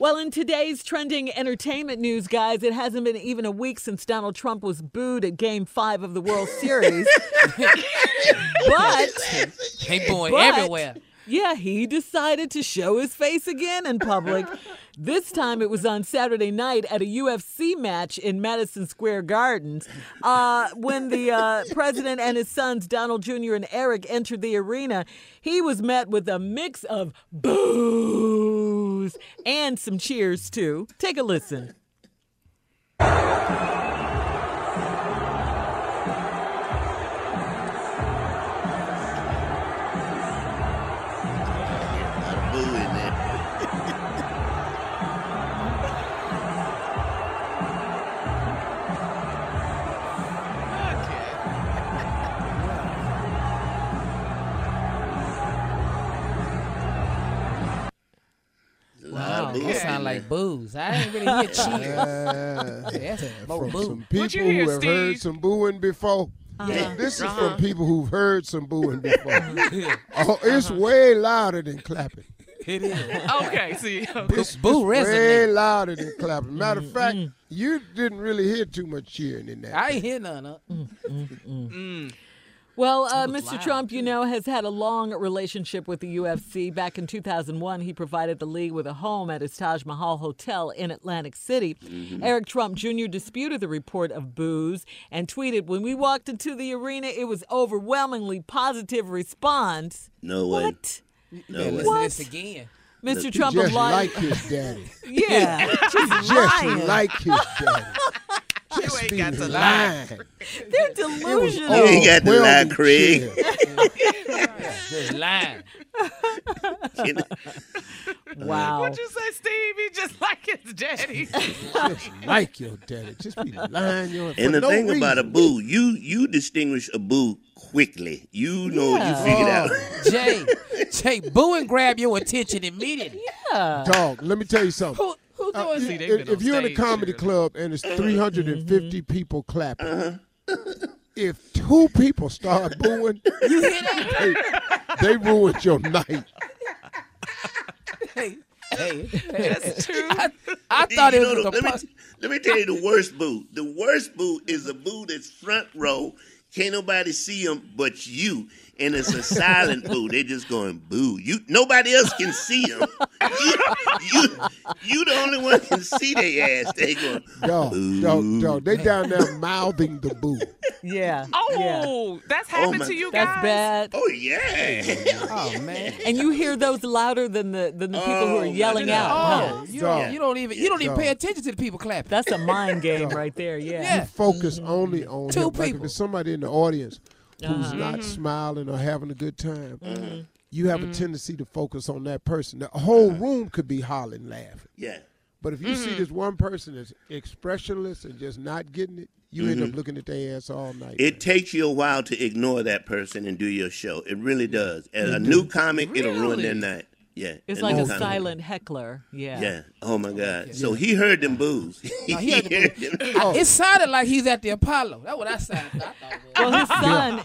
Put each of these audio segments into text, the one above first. Well, in today's trending entertainment news, guys, it hasn't been even a week since Donald Trump was booed at Game 5 of the World Series. Everywhere. Yeah, he decided to show his face again in public. This time it was on Saturday night at a UFC match in Madison Square Gardens when the president and his sons, Donald Jr. and Eric, entered the arena. He was met with a mix of boos and some cheers, too. Take a listen. Like boos. I didn't really hear cheers. More boo. Some people who have heard some booing before. Yeah. This is from people who've heard some booing before. It's way louder than clapping. It is. Okay, see. This boo resonates. Way louder than clapping. Matter of fact, you didn't really hear too much cheering in that. I ain't hear none of it. Well, Mr. Trump, you know, has had a long relationship with the UFC. Back in 2001, he provided the league with a home at his Taj Mahal hotel in Atlantic City. Eric Trump Jr. disputed the report of boos and tweeted, "When we walked into the arena, it was overwhelmingly positive response." No way. What? No way. What? Listen to this again. Mr. Trump just like his daddy. Yeah. Just like his daddy. You ain't got to lie. They're delusional. You ain't got to lie, Craig. Just lying. Wow. What you say, Steve? He just like his daddy. Just like your daddy. Just be lying. And the thing about a boo, you distinguish a boo quickly. You know, you figured out. Jay, boo and grab your attention immediately. Yeah. Dog, let me tell you something. If you're in a comedy club and it's 350 people clapping, if 2 people start booing, they ruined your night. Hey, Hey, that's true. I thought it was let me tell you the worst boo. The worst boo is a boo that's front row. Can't nobody see them but you. And it's a silent boo. They're just going, boo. Nobody else can see them. You the only one can see their ass. They going, dog. They down there mouthing the boo. Yeah. Oh, yeah. That's happened to you guys? That's bad. Oh, yeah. Oh, man. And you hear those louder than the people who are yelling out. Oh, you don't even pay attention to the people clapping. That's a mind game right there, yeah. You focus only on two people. Like if there's somebody in the audience who's not smiling or having a good time, you have a tendency to focus on that person. The whole room could be hollering, laughing. Yeah. But if you see this one person that's expressionless and just not getting it, you end up looking at their ass all night. It takes you a while to ignore that person and do your show. It really does. As a new comic, it'll ruin their night. Yeah, it's like a silent heckler. Yeah. Yeah. Oh my God. Yeah. So he heard them boos. No, he heard them. It sounded like he's at the Apollo. That's what I sounded. Well,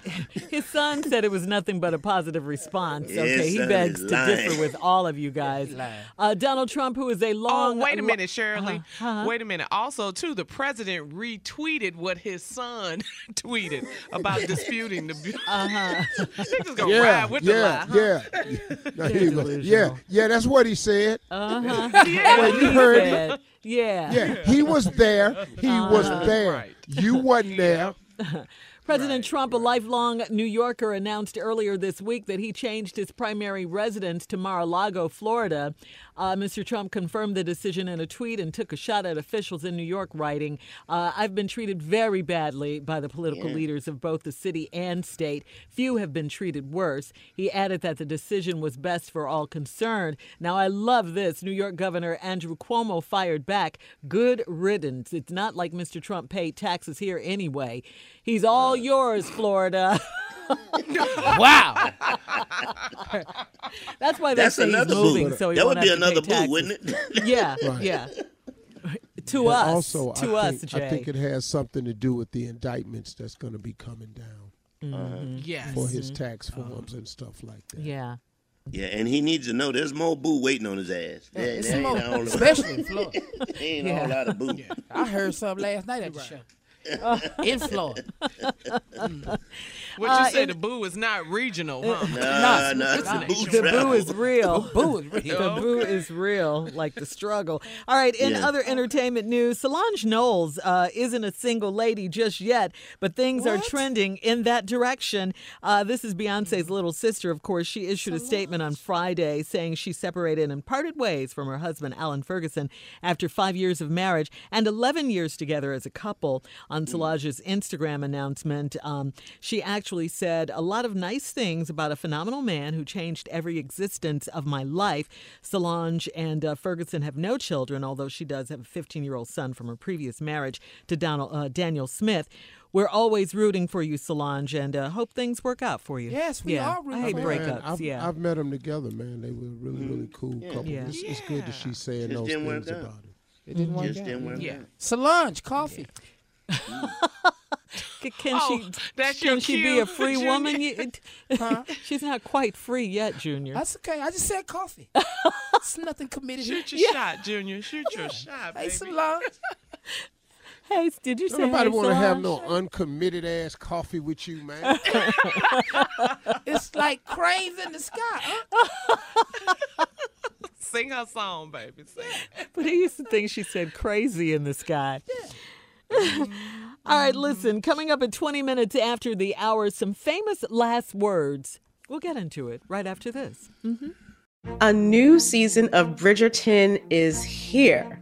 his son said it was nothing but a positive response. Okay, yes, he begs to differ with all of you guys. Donald Trump, who is a long. Oh, wait a minute, Shirley. Wait a minute. Also, too, the president retweeted what his son tweeted about disputing the. They just gonna ride with the lie. Huh? Yeah. No, here you go. Yeah, that's what he said. Well, you heard it. Yeah, he was there. He was there. Right. You wasn't there. President Trump, a lifelong New Yorker, announced earlier this week that he changed his primary residence to Mar-a-Lago, Florida. Mr. Trump confirmed the decision in a tweet and took a shot at officials in New York, writing, I've been treated very badly by the political leaders of both the city and state. Few have been treated worse. He added that the decision was best for all concerned. Now, I love this. New York Governor Andrew Cuomo fired back. Good riddance. It's not like Mr. Trump paid taxes here anyway. He's all yours, Florida. Wow. That's why that's another moving. So that would be another boo, wouldn't it? Yeah, yeah. To us, Jay. I think it has something to do with the indictments that's going to be coming down. Yes. For his tax forms and stuff like that. Yeah. Yeah, and he needs to know there's more boo waiting on his ass. There especially in Florida. There ain't a whole lot of boo. Yeah. I heard something last night at the show. In Florida. What you say, the boo is not regional, huh? The boo is real. The boo is real, like the struggle. All right, in other entertainment news, Solange Knowles isn't a single lady just yet, but things are trending in that direction. This is Beyonce's little sister, of course. She issued a statement on Friday saying she separated and parted ways from her husband, Alan Ferguson, after 5 years of marriage and 11 years together as a couple. On Solange's Instagram announcement, she actually said a lot of nice things about a phenomenal man who changed every existence of my life. Solange and Ferguson have no children, although she does have a 15-year-old son from her previous marriage to Daniel Smith. We're always rooting for you, Solange, and hope things work out for you. Yes, we are rooting for you. I hate breakups. I've met them together, man. They were really, really cool couple. Yeah. It's good that she's saying those things about it. It didn't work out. Yeah. Solange, coffee. Yeah. Can she be a free woman? She's not quite free yet, Junior. That's okay. I just said coffee. It's nothing committed. Shoot your shot, Junior. Shoot your shot, baby. Hey, Solange. Hey, did you say nobody want to have no uncommitted ass coffee with you, man? It's like cranes in the sky. Huh? Sing her song, baby. Sing. But I used to think she said crazy in the sky. Yeah. All right, listen, coming up at 20 minutes after the hour, some famous last words. We'll get into it right after this. A new season of Bridgerton is here.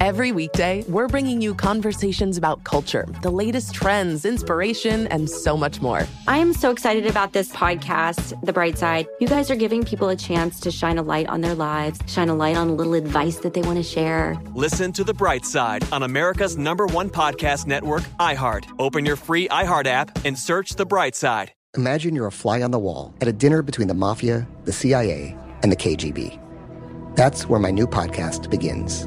Every weekday, we're bringing you conversations about culture, the latest trends, inspiration, and so much more. I am so excited about this podcast, The Bright Side. You guys are giving people a chance to shine a light on their lives, shine a light on a little advice that they want to share. Listen to The Bright Side on America's #1 podcast network, iHeart. Open your free iHeart app and search The Bright Side. Imagine you're a fly on the wall at a dinner between the mafia, the CIA, and the KGB. That's where my new podcast begins.